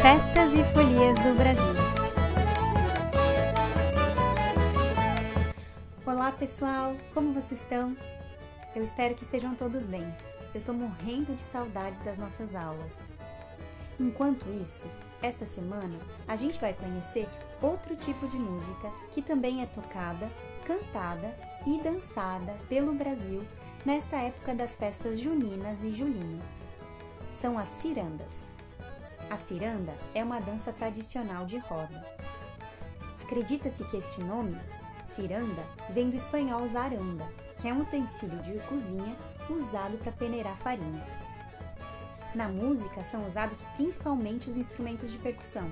Festas e folias do Brasil. Olá pessoal, como vocês estão? Eu espero que estejam todos bem. Eu tô morrendo de saudades das nossas aulas. Enquanto isso, esta semana a gente vai conhecer outro tipo de música que também é tocada, cantada e dançada pelo Brasil nesta época das festas juninas e julinas. São as cirandas. A ciranda é uma dança tradicional de roda. Acredita-se que este nome, ciranda, vem do espanhol zaranda, que é um utensílio de cozinha usado para peneirar farinha. Na música são usados principalmente os instrumentos de percussão,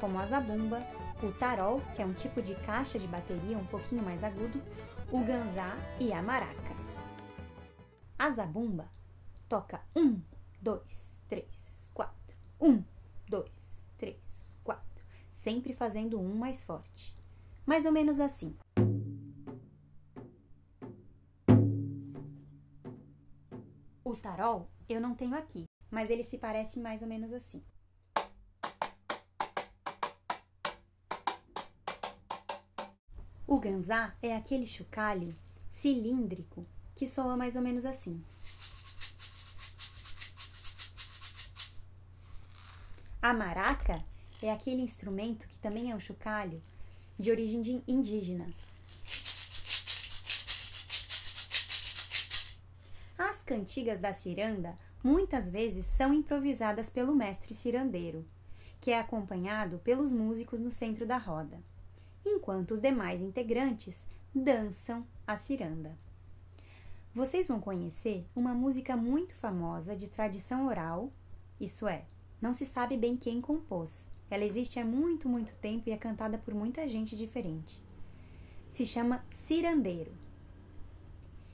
como a zabumba, o tarol, que é um tipo de caixa de bateria um pouquinho mais agudo, o ganzá e a maraca. A zabumba toca 1, 2, 3, 4, 1, 2, 3, 4, sempre fazendo um mais forte, mais ou menos assim. O tarol eu não tenho aqui, mas ele se parece mais ou menos assim. O ganzá é aquele chocalho cilíndrico que soa mais ou menos assim. A maraca é aquele instrumento que também é um chocalho de origem indígena. As cantigas da ciranda muitas vezes são improvisadas pelo mestre cirandeiro, que é acompanhado pelos músicos no centro da roda, enquanto os demais integrantes dançam a ciranda. Vocês vão conhecer uma música muito famosa de tradição oral, isso é, não se sabe bem quem compôs. Ela existe há muito, muito tempo e é cantada por muita gente diferente. Se chama cirandeiro.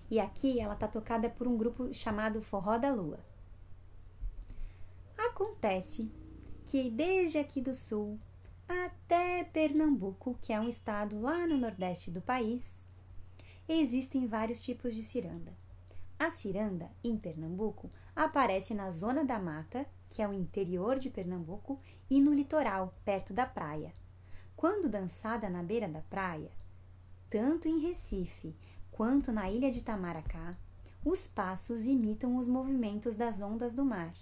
E aqui ela está tocada por um grupo chamado Forró da Lua. Acontece que desde aqui do sul até Pernambuco, que é um estado lá no nordeste do país, existem vários tipos de ciranda. A ciranda, em Pernambuco, aparece na zona da mata, que é o interior de Pernambuco, e no litoral, perto da praia. Quando dançada na beira da praia, tanto em Recife quanto na Ilha de Tamaracá, os passos imitam os movimentos das ondas do mar.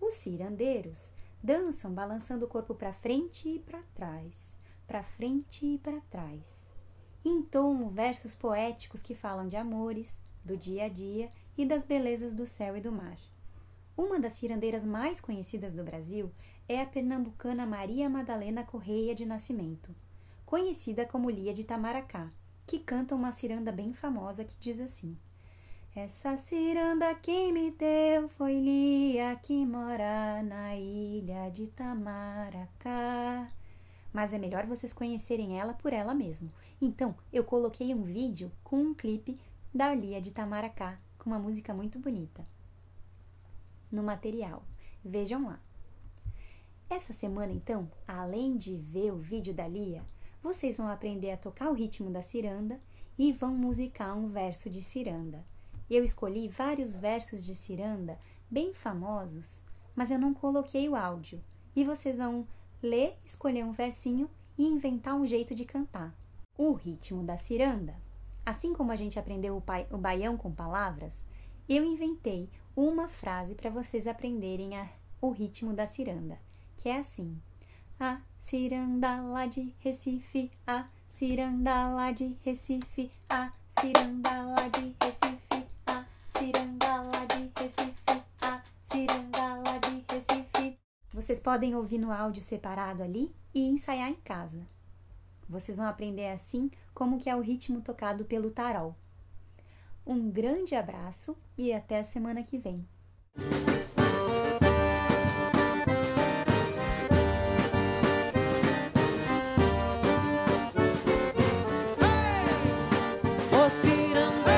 Os cirandeiros dançam balançando o corpo para frente e para trás, para frente e para trás. Entoam versos poéticos que falam de amores, do dia a dia e das belezas do céu e do mar. Uma das cirandeiras mais conhecidas do Brasil é a pernambucana Maria Madalena Correia de Nascimento, conhecida como Lia de Tamaracá, que canta uma ciranda bem famosa que diz assim: essa ciranda quem me deu foi Lia, que mora na ilha de Tamaracá. Mas é melhor vocês conhecerem ela por ela mesma. Então, eu coloquei um vídeo com um clipe da Lia de Tamaracá, com uma música muito bonita, no material. Vejam lá. Essa semana, então, além de ver o vídeo da Lia, vocês vão aprender a tocar o ritmo da ciranda e vão musicar um verso de ciranda. Eu escolhi vários versos de ciranda bem famosos, mas eu não coloquei o áudio. E vocês vão ler, escolher um versinho e inventar um jeito de cantar. O ritmo da ciranda. Assim como a gente aprendeu o baião com palavras, eu inventei uma frase para vocês aprenderem o ritmo da ciranda, que é assim: a ciranda lá de Recife, a ciranda lá de Recife, a ciranda lá de Recife. Ciranda lá de Recife, a ciranda lá de Recife. Vocês podem ouvir no áudio separado ali e ensaiar em casa. Vocês vão aprender assim como que é o ritmo tocado pelo tarol. Um grande abraço e até a semana que vem. Hey! Oh, ciranda.